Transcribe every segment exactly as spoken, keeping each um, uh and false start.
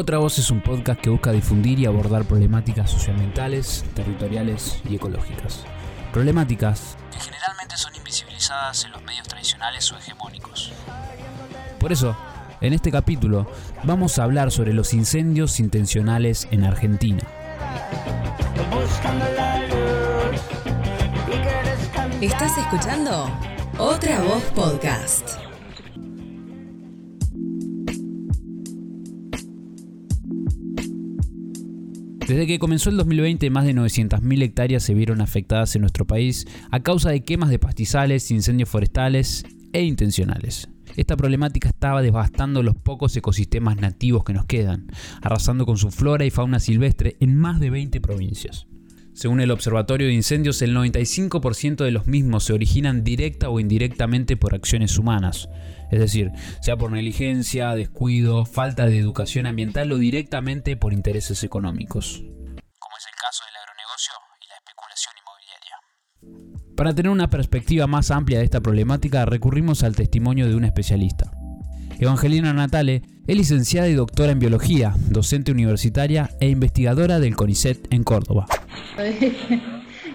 Otra Voz es un podcast que busca difundir y abordar problemáticas socioambientales, territoriales y ecológicas. Problemáticas que generalmente son invisibilizadas en los medios tradicionales o hegemónicos. Por eso, en este capítulo vamos a hablar sobre los incendios intencionales en Argentina. ¿Estás escuchando? Otra Voz Podcast. Desde que comenzó el dos mil veinte, más de novecientas mil hectáreas se vieron afectadas en nuestro país a causa de quemas de pastizales, incendios forestales e intencionales. Esta problemática estaba devastando los pocos ecosistemas nativos que nos quedan, arrasando con su flora y fauna silvestre en más de veinte provincias. Según el Observatorio de Incendios, el noventa y cinco por ciento de los mismos se originan directa o indirectamente por acciones humanas. Es decir, sea por negligencia, descuido, falta de educación ambiental o directamente por intereses económicos, como es el caso del agronegocio y la especulación inmobiliaria. Para tener una perspectiva más amplia de esta problemática, recurrimos al testimonio de una especialista. Evangelina Natale es licenciada y doctora en Biología, docente universitaria e investigadora del CONICET en Córdoba. Soy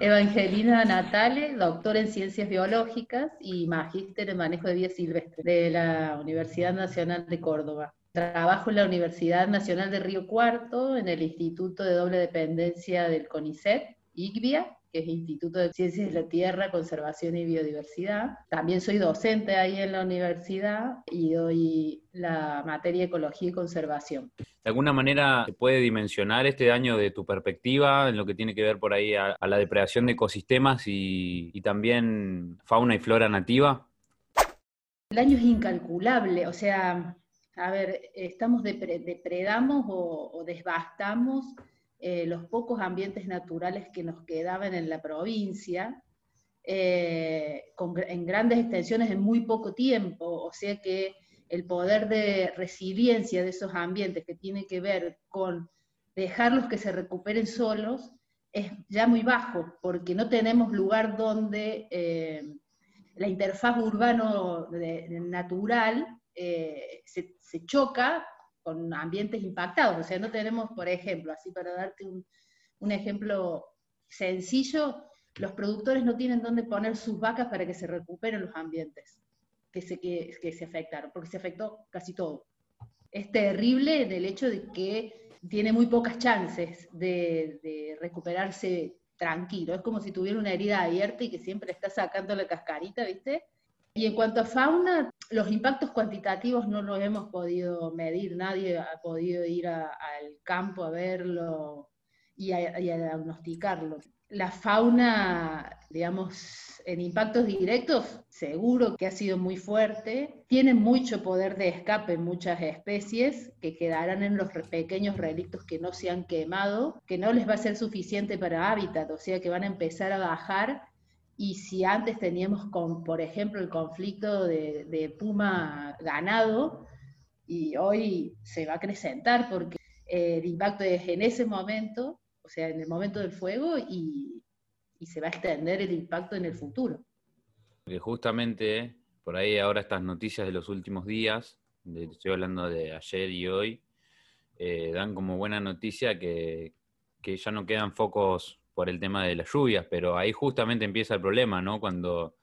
Evangelina Natale, doctora en Ciencias Biológicas y magíster en Manejo de Vida Silvestre de la Universidad Nacional de Córdoba. Trabajo en la Universidad Nacional de Río Cuarto, en el Instituto de Doble Dependencia del CONICET, I C B I A, que es Instituto de Ciencias de la Tierra, Conservación y Biodiversidad. También soy docente ahí en la universidad y doy la materia de Ecología y Conservación. ¿De alguna manera se puede dimensionar este daño de tu perspectiva en lo que tiene que ver por ahí a, a la depredación de ecosistemas y, y también fauna y flora nativa? El daño es incalculable, o sea, a ver, estamos depre- depredamos o, o devastamos Eh, los pocos ambientes naturales que nos quedaban en la provincia, eh, con, en grandes extensiones en muy poco tiempo, o sea que el poder de resiliencia de esos ambientes que tiene que ver con dejarlos que se recuperen solos es ya muy bajo, porque no tenemos lugar donde eh, la interfaz urbano de, de natural eh, se, se choca con ambientes impactados. O sea, no tenemos, por ejemplo, así para darte un, un ejemplo sencillo, los productores no tienen dónde poner sus vacas para que se recuperen los ambientes que se, que, que se afectaron, porque se afectó casi todo. Es terrible en el hecho de que tiene muy pocas chances de, de recuperarse tranquilo. Es como si tuviera una herida abierta y que siempre está sacando la cascarita, ¿viste? Y en cuanto a fauna, los impactos cuantitativos no los hemos podido medir, nadie ha podido ir a, al campo a verlo y a, y a diagnosticarlo. La fauna, digamos, en impactos directos, seguro que ha sido muy fuerte. Tiene mucho poder de escape muchas especies que quedarán en los pequeños relictos que no se han quemado, que no les va a ser suficiente para hábitat, o sea que van a empezar a bajar. Y si antes teníamos, con, por ejemplo, el conflicto de, de puma-ganado, y hoy se va a acrecentar porque eh, el impacto es en ese momento, o sea, en el momento del fuego, y, y se va a extender el impacto en el futuro. Que justamente, por ahí ahora estas noticias de los últimos días, de, estoy hablando de ayer y hoy, eh, dan como buena noticia que, que ya no quedan focos por el tema de las lluvias, pero ahí justamente empieza el problema, ¿no? Cuando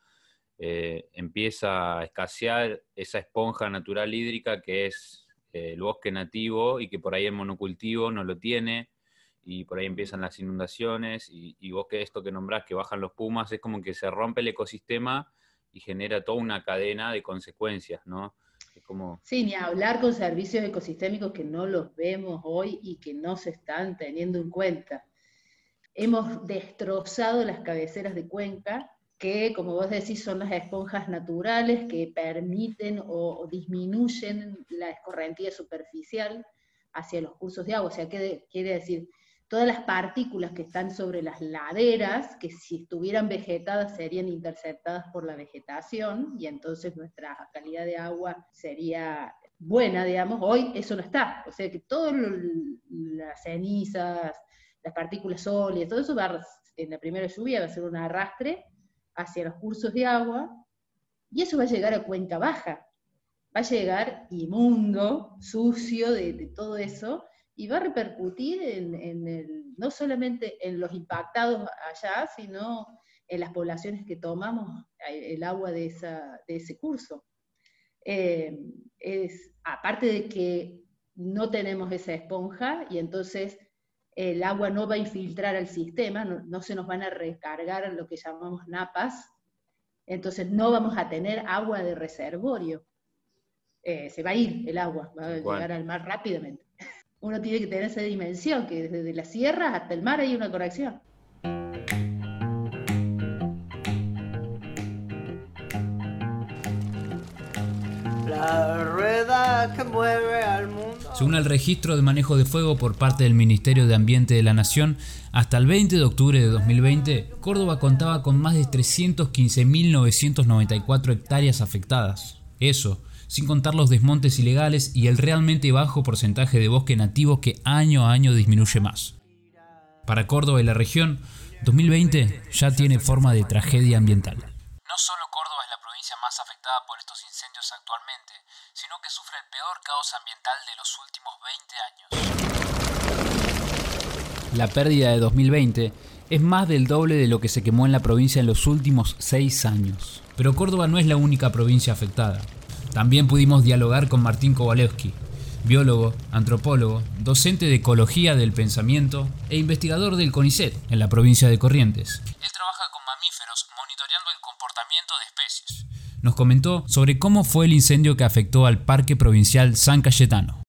eh, empieza a escasear esa esponja natural hídrica que es eh, el bosque nativo y que por ahí el monocultivo no lo tiene, y por ahí empiezan las inundaciones, y, y vos que esto que nombrás, que bajan los pumas, es como que se rompe el ecosistema y genera toda una cadena de consecuencias, ¿no? Es como... Sí, ni hablar con servicios ecosistémicos que no los vemos hoy y que no se están teniendo en cuenta. Hemos destrozado las cabeceras de cuenca, que como vos decís son las esponjas naturales que permiten o, o disminuyen la escorrentía superficial hacia los cursos de agua. O sea, ¿qué de, quiere decir? Todas las partículas que están sobre las laderas, que si estuvieran vegetadas serían interceptadas por la vegetación, y entonces nuestra calidad de agua sería buena, digamos. Hoy eso no está, o sea que todas las cenizas, las partículas sólidas, todo eso va, en la primera lluvia va a ser un arrastre hacia los cursos de agua, y eso va a llegar a cuenca baja. va a llegar inmundo, sucio de, de todo eso, y va a repercutir en, en el, no solamente en los impactados allá, sino en las poblaciones que tomamos el agua de, esa, de ese curso. Eh, es, aparte de que no tenemos esa esponja, y entonces el agua no va a infiltrar al sistema, no, no se nos van a recargar lo que llamamos napas, entonces no vamos a tener agua de reservorio. Eh, se va a ir el agua, va a bueno. llegar al mar rápidamente. Uno tiene que tener esa dimensión, que desde las sierras hasta el mar hay una conexión. La rueda que mueve al mundo. Según el registro de manejo de fuego por parte del Ministerio de Ambiente de la Nación, hasta el veinte de octubre de dos mil veinte, Córdoba contaba con más de trescientas quince mil novecientas noventa y cuatro hectáreas afectadas. Eso, sin contar los desmontes ilegales y el realmente bajo porcentaje de bosque nativo que año a año disminuye más. Para Córdoba y la región, dos mil veinte ya tiene forma de tragedia ambiental. No solo Córdoba es la provincia más afectada por estos incendios actualmente, sino que sufre el peor caos ambiental de los últimos veinte años. La pérdida de dos mil veinte es más del doble de lo que se quemó en la provincia en los últimos seis años. Pero Córdoba no es la única provincia afectada. También pudimos dialogar con Martín Kowalewski, biólogo, antropólogo, docente de Ecología del Pensamiento e investigador del CONICET en la provincia de Corrientes. Él trabaja con mamíferos monitoreando el comportamiento de especies. Nos comentó sobre cómo fue el incendio que afectó al Parque Provincial San Cayetano.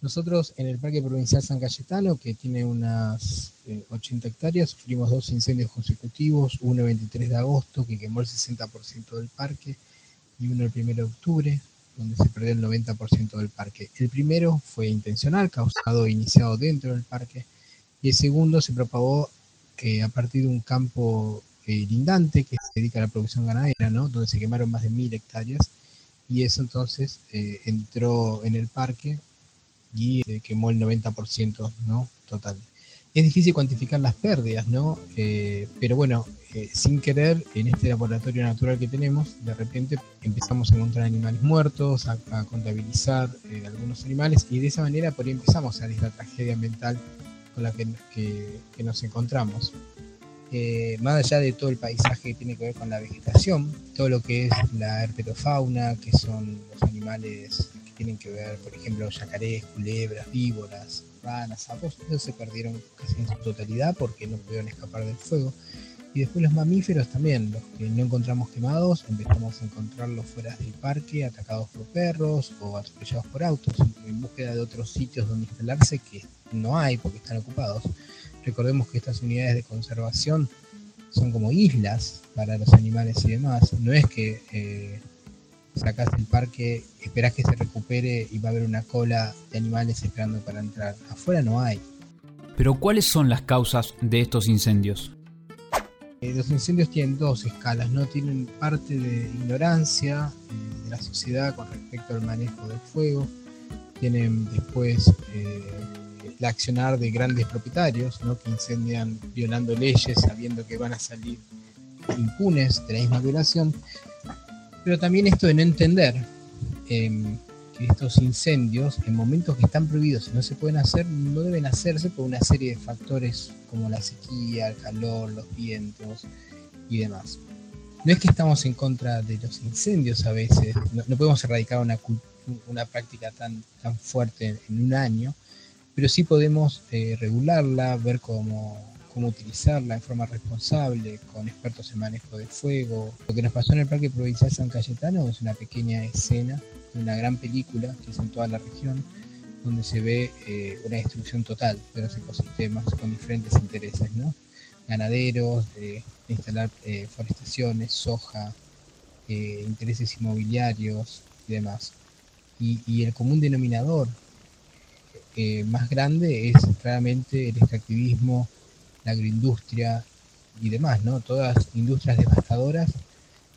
Nosotros en el Parque Provincial San Cayetano, que tiene unas ochenta hectáreas, sufrimos dos incendios consecutivos, uno el veintitrés de agosto que quemó el sesenta por ciento del parque, y uno el primero de octubre, donde se perdió el noventa por ciento del parque. El primero fue intencional, causado e iniciado dentro del parque, y el segundo se propagó que a partir de un campo eh, lindante que se dedica a la producción ganadera, ¿no? Donde se quemaron más de mil hectáreas, y eso entonces eh, entró en el parque y eh, quemó el noventa por ciento, ¿no? Total. Es difícil cuantificar las pérdidas, ¿no? Eh, pero bueno, eh, sin querer, en este laboratorio natural que tenemos, de repente empezamos a encontrar animales muertos, a, a contabilizar eh, algunos animales, y de esa manera por ahí empezamos a ver la tragedia ambiental con la que, que, que nos encontramos. Eh, más allá de todo el paisaje que tiene que ver con la vegetación, todo lo que es la herpetofauna, que son los animales que tienen que ver, por ejemplo, yacarés, culebras, víboras, ranas, sapos, ellos se perdieron casi en su totalidad porque no pudieron escapar del fuego. Y después los mamíferos también, los que no encontramos quemados, empezamos a encontrarlos fuera del parque, atacados por perros o atropellados por autos, en búsqueda de otros sitios donde instalarse que no hay porque están ocupados. Recordemos que estas unidades de conservación son como islas para los animales y demás. No es que eh, sacás el parque, esperás que se recupere y va a haber una cola de animales esperando para entrar. Afuera no hay. Pero ¿cuáles son las causas de estos incendios? Eh, los incendios tienen dos escalas, ¿no? Tienen parte de ignorancia eh, de la sociedad con respecto al manejo del fuego. Tienen después... Eh, el accionar de grandes propietarios, ¿no? Que incendian violando leyes, sabiendo que van a salir impunes de la misma violación, pero también esto de no entender eh, que estos incendios, en momentos que están prohibidos y no se pueden hacer, no deben hacerse por una serie de factores como la sequía, el calor, los vientos y demás. No es que estamos en contra de los incendios a veces, no, no podemos erradicar una, una práctica tan, tan fuerte en un año, pero sí podemos eh, regularla, ver cómo, cómo utilizarla en forma responsable, con expertos en manejo de fuego. Lo que nos pasó en el Parque Provincial San Cayetano es una pequeña escena de una gran película que es en toda la región, donde se ve eh, una destrucción total de los ecosistemas con diferentes intereses, ¿no? Ganaderos, eh, instalar eh, forestaciones, soja, eh, intereses inmobiliarios y demás. Y, y el común denominador Eh, más grande es claramente el extractivismo, la agroindustria y demás, ¿no? Todas industrias devastadoras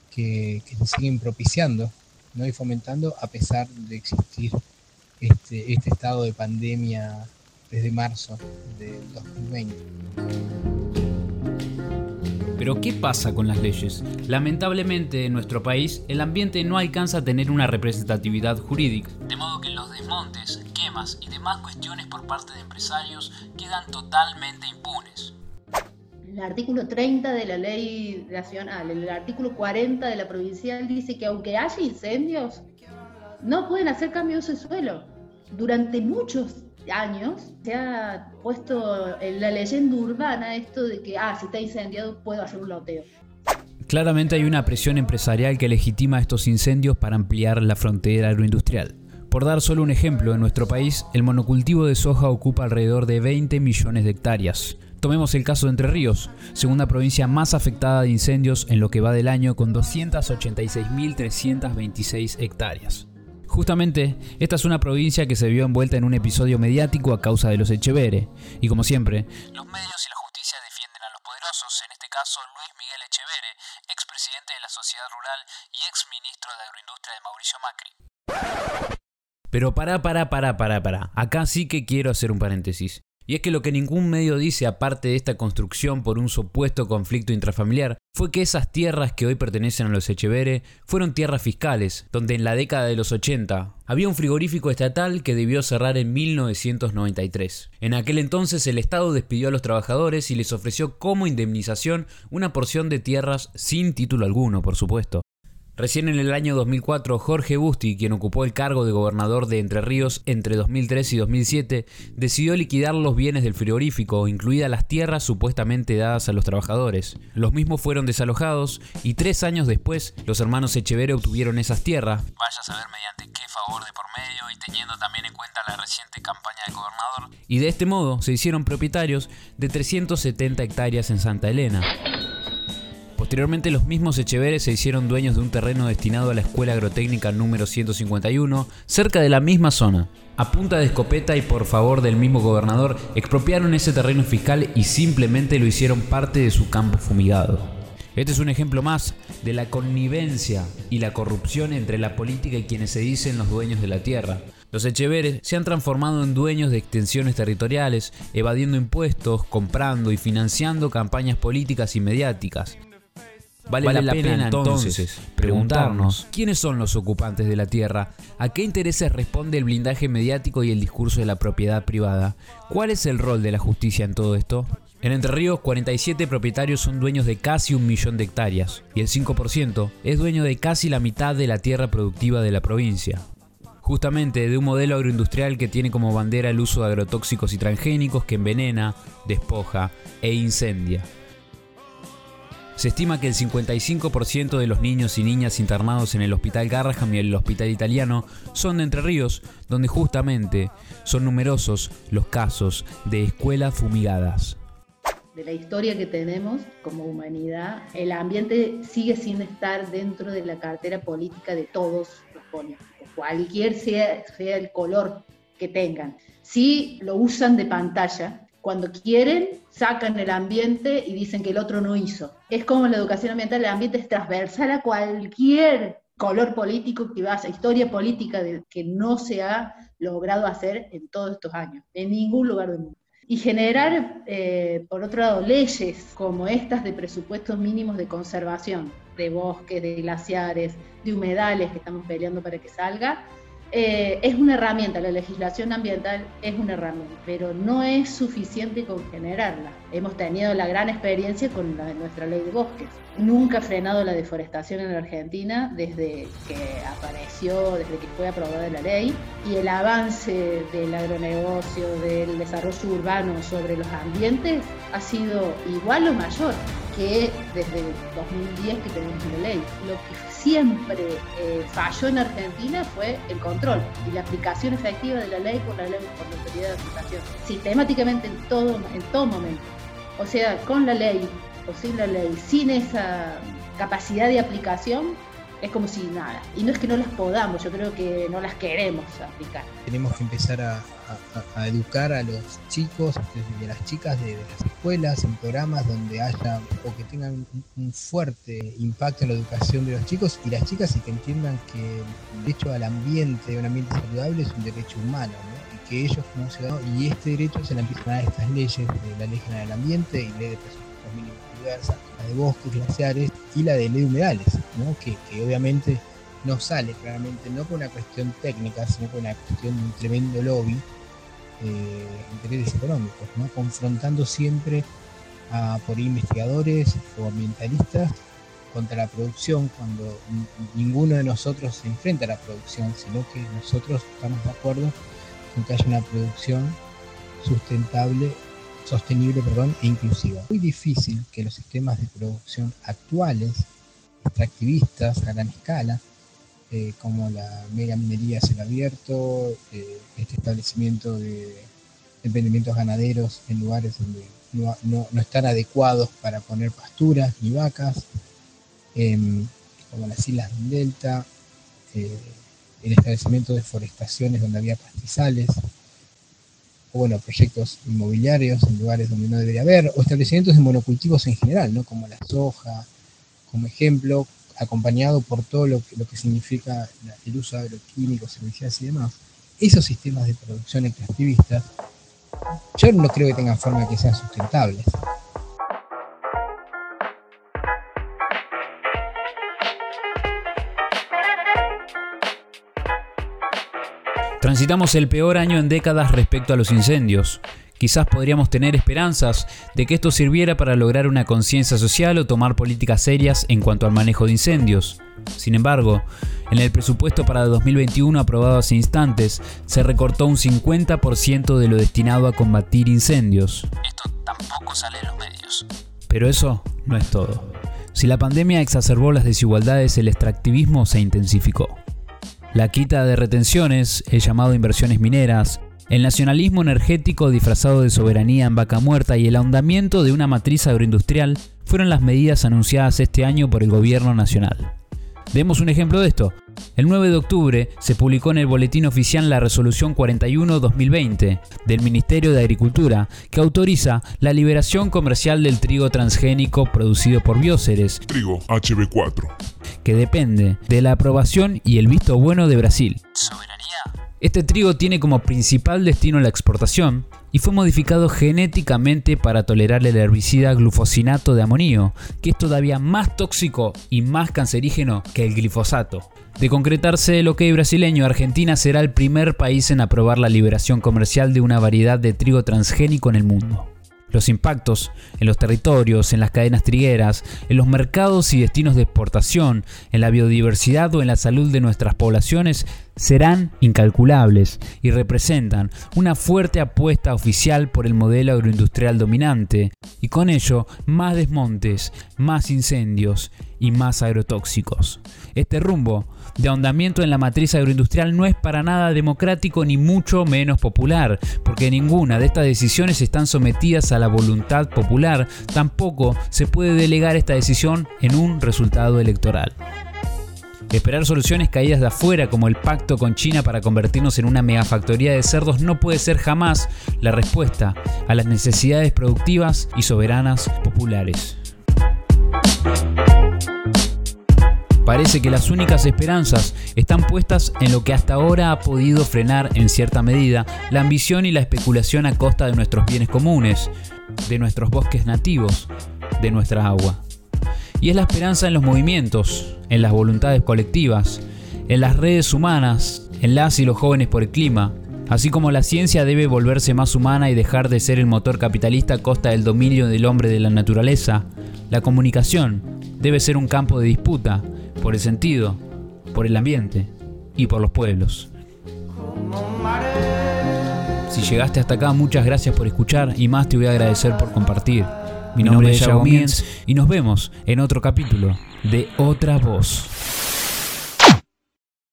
que, que se siguen propiciando, ¿no? Y fomentando a pesar de existir este, este estado de pandemia desde marzo del dos mil veinte. Pero ¿qué pasa con las leyes? Lamentablemente, en nuestro país, el ambiente no alcanza a tener una representatividad jurídica. De modo que los desmontes, quemas y demás cuestiones por parte de empresarios quedan totalmente impunes. El artículo treinta de la ley nacional, el artículo cuarenta de la provincial dice que aunque haya incendios, no pueden hacer cambios de suelo. Durante muchos años se ha puesto en la leyenda urbana esto de que, ah, si está incendiado puedo hacer un loteo. Claramente hay una presión empresarial que legitima estos incendios para ampliar la frontera agroindustrial. Por dar solo un ejemplo, en nuestro país el monocultivo de soja ocupa alrededor de veinte millones de hectáreas. Tomemos el caso de Entre Ríos, segunda provincia más afectada de incendios en lo que va del año, con doscientas ochenta y seis mil trescientas veintiséis hectáreas. Justamente, esta es una provincia que se vio envuelta en un episodio mediático a causa de los Echevere. Y como siempre, los medios y la justicia defienden a los poderosos, en este caso Luis Miguel Echevere, expresidente de la Sociedad Rural y exministro de Agroindustria de Mauricio Macri. Pero pará, pará, pará, pará, pará. Acá sí que quiero hacer un paréntesis. Y es que lo que ningún medio dice, aparte de esta construcción por un supuesto conflicto intrafamiliar, fue que esas tierras que hoy pertenecen a los Echevere fueron tierras fiscales, donde en la década de los ochenta había un frigorífico estatal que debió cerrar en mil novecientos noventa y tres. En aquel entonces el Estado despidió a los trabajadores y les ofreció como indemnización una porción de tierras sin título alguno, por supuesto. Recién en el año dos mil cuatro, Jorge Busti, quien ocupó el cargo de gobernador de Entre Ríos entre dos mil tres y dos mil siete, decidió liquidar los bienes del frigorífico, incluidas las tierras supuestamente dadas a los trabajadores. Los mismos fueron desalojados y tres años después los hermanos Echevere obtuvieron esas tierras. Vaya a saber mediante qué favor de por medio y teniendo también en cuenta la reciente campaña del gobernador. Y de este modo se hicieron propietarios de trescientas setenta hectáreas en Santa Elena. Posteriormente, los mismos Echevere se hicieron dueños de un terreno destinado a la Escuela Agrotécnica número ciento cincuenta y uno, cerca de la misma zona. A punta de escopeta y por favor del mismo gobernador, expropiaron ese terreno fiscal y simplemente lo hicieron parte de su campo fumigado. Este es un ejemplo más de la connivencia y la corrupción entre la política y quienes se dicen los dueños de la tierra. Los Echevere se han transformado en dueños de extensiones territoriales, evadiendo impuestos, comprando y financiando campañas políticas y mediáticas. Vale, vale la pena, pena entonces preguntarnos quiénes son los ocupantes de la tierra, a qué intereses responde el blindaje mediático y el discurso de la propiedad privada, cuál es el rol de la justicia en todo esto. En Entre Ríos, cuarenta y siete propietarios son dueños de casi un millón de hectáreas y el cinco por ciento es dueño de casi la mitad de la tierra productiva de la provincia. Justamente de un modelo agroindustrial que tiene como bandera el uso de agrotóxicos y transgénicos que envenena, despoja e incendia. Se estima que el cincuenta y cinco por ciento de los niños y niñas internados en el Hospital Garrahan y el Hospital Italiano son de Entre Ríos, donde justamente son numerosos los casos de escuelas fumigadas. De la historia que tenemos como humanidad, el ambiente sigue sin estar dentro de la cartera política de todos los políticos, cualquier sea, sea el color que tengan. Si lo usan de pantalla, cuando quieren, sacan el ambiente y dicen que el otro no hizo. Es como la educación ambiental, el ambiente es transversal a cualquier color político que vaya, historia política de, que no se ha logrado hacer en todos estos años, en ningún lugar del mundo. Y generar, eh, por otro lado, leyes como estas de presupuestos mínimos de conservación, de bosques, de glaciares, de humedales que estamos peleando para que salga, Eh, es una herramienta, la legislación ambiental es una herramienta, pero no es suficiente con generarla. Hemos tenido la gran experiencia con la, nuestra ley de bosques. Nunca ha frenado la deforestación en la Argentina desde que apareció, desde que fue aprobada la ley, y el avance del agronegocio, del desarrollo urbano sobre los ambientes ha sido igual o mayor que desde dos mil diez que tenemos la ley. Lo que siempre eh, falló en Argentina fue el control y la aplicación efectiva de la ley por la, ley, por la autoridad de aplicación, sistemáticamente en todo, en todo momento. O sea, con la ley o sin la ley, sin esa capacidad de aplicación, es como si nada. Y no es que no las podamos, yo creo que no las queremos aplicar. Tenemos que empezar a, a, a educar a los chicos y a las chicas de, de las escuelas, en programas donde haya o que tengan un, un fuerte impacto en la educación de los chicos y las chicas, y que entiendan que el derecho al ambiente, un ambiente saludable, es un derecho humano, ¿no? Y que ellos como ciudadanos, y este derecho se le empiezan a dar estas leyes de la Ley General del Ambiente y Ley de Presupuesto familias muy diversas, la de bosques, glaciares y la de humedales, ¿no? que, que obviamente no sale claramente, no por una cuestión técnica, sino por una cuestión de un tremendo lobby eh, de intereses económicos, ¿no? Confrontando siempre a, por investigadores o ambientalistas contra la producción, cuando ninguno de nosotros se enfrenta a la producción, sino que nosotros estamos de acuerdo con que haya una producción sustentable, sostenible, perdón, e inclusiva. Es muy difícil que los sistemas de producción actuales, extractivistas a gran escala, eh, como la mega minería a cielo abierto, eh, este establecimiento de emprendimientos ganaderos en lugares donde no, no, no están adecuados para poner pasturas ni vacas, eh, como las islas del delta, eh, el establecimiento de forestaciones donde había pastizales, o bueno, proyectos inmobiliarios en lugares donde no debería haber, o establecimientos de monocultivos en general, ¿no? Como la soja, como ejemplo, acompañado por todo lo que, lo que significa el uso de agroquímicos, herbicidas y demás. Esos sistemas de producción extractivistas, yo no creo que tengan forma de que sean sustentables. Transitamos el peor año en décadas respecto a los incendios. Quizás podríamos tener esperanzas de que esto sirviera para lograr una conciencia social o tomar políticas serias en cuanto al manejo de incendios. Sin embargo, en el presupuesto para dos mil veintiuno aprobado hace instantes, se recortó un cincuenta por ciento de lo destinado a combatir incendios. Esto tampoco sale en los medios. Pero eso no es todo. Si la pandemia exacerbó las desigualdades, el extractivismo se intensificó. La quita de retenciones, el llamado inversiones mineras, el nacionalismo energético disfrazado de soberanía en vaca muerta y el ahondamiento de una matriz agroindustrial fueron las medidas anunciadas este año por el gobierno nacional. Demos un ejemplo de esto. El nueve de octubre se publicó en el Boletín Oficial la Resolución cuarenta y uno barra dos mil veinte del Ministerio de Agricultura, que autoriza la liberación comercial del trigo transgénico producido por Bióceres, trigo H B cuatro, que depende de la aprobación y el visto bueno de Brasil. Soberanía. Este trigo tiene como principal destino la exportación y fue modificado genéticamente para tolerar el herbicida glufosinato de amonio, que es todavía más tóxico y más cancerígeno que el glifosato. De concretarse el ok brasileño, Argentina será el primer país en aprobar la liberación comercial de una variedad de trigo transgénico en el mundo. Los impactos en los territorios, en las cadenas trigueras, en los mercados y destinos de exportación, en la biodiversidad o en la salud de nuestras poblaciones serán incalculables y representan una fuerte apuesta oficial por el modelo agroindustrial dominante y con ello más desmontes, más incendios y más agrotóxicos. Este rumbo de ahondamiento en la matriz agroindustrial no es para nada democrático ni mucho menos popular, porque ninguna de estas decisiones están sometidas a la voluntad popular, tampoco se puede delegar esta decisión en un resultado electoral. Esperar soluciones caídas de afuera como el pacto con China para convertirnos en una megafactoría de cerdos no puede ser jamás la respuesta a las necesidades productivas y soberanas populares. Parece que las únicas esperanzas están puestas en lo que hasta ahora ha podido frenar en cierta medida la ambición y la especulación a costa de nuestros bienes comunes, de nuestros bosques nativos, de nuestra agua. Y es la esperanza en los movimientos, en las voluntades colectivas, en las redes humanas, en las y los jóvenes por el clima. Así como la ciencia debe volverse más humana y dejar de ser el motor capitalista a costa del dominio del hombre de la naturaleza, la comunicación debe ser un campo de disputa por el sentido, por el ambiente y por los pueblos. Si llegaste hasta acá, muchas gracias por escuchar y más te voy a agradecer por compartir. Mi nombre, Mi nombre es Yago Mienz y nos vemos en otro capítulo de Otra Voz.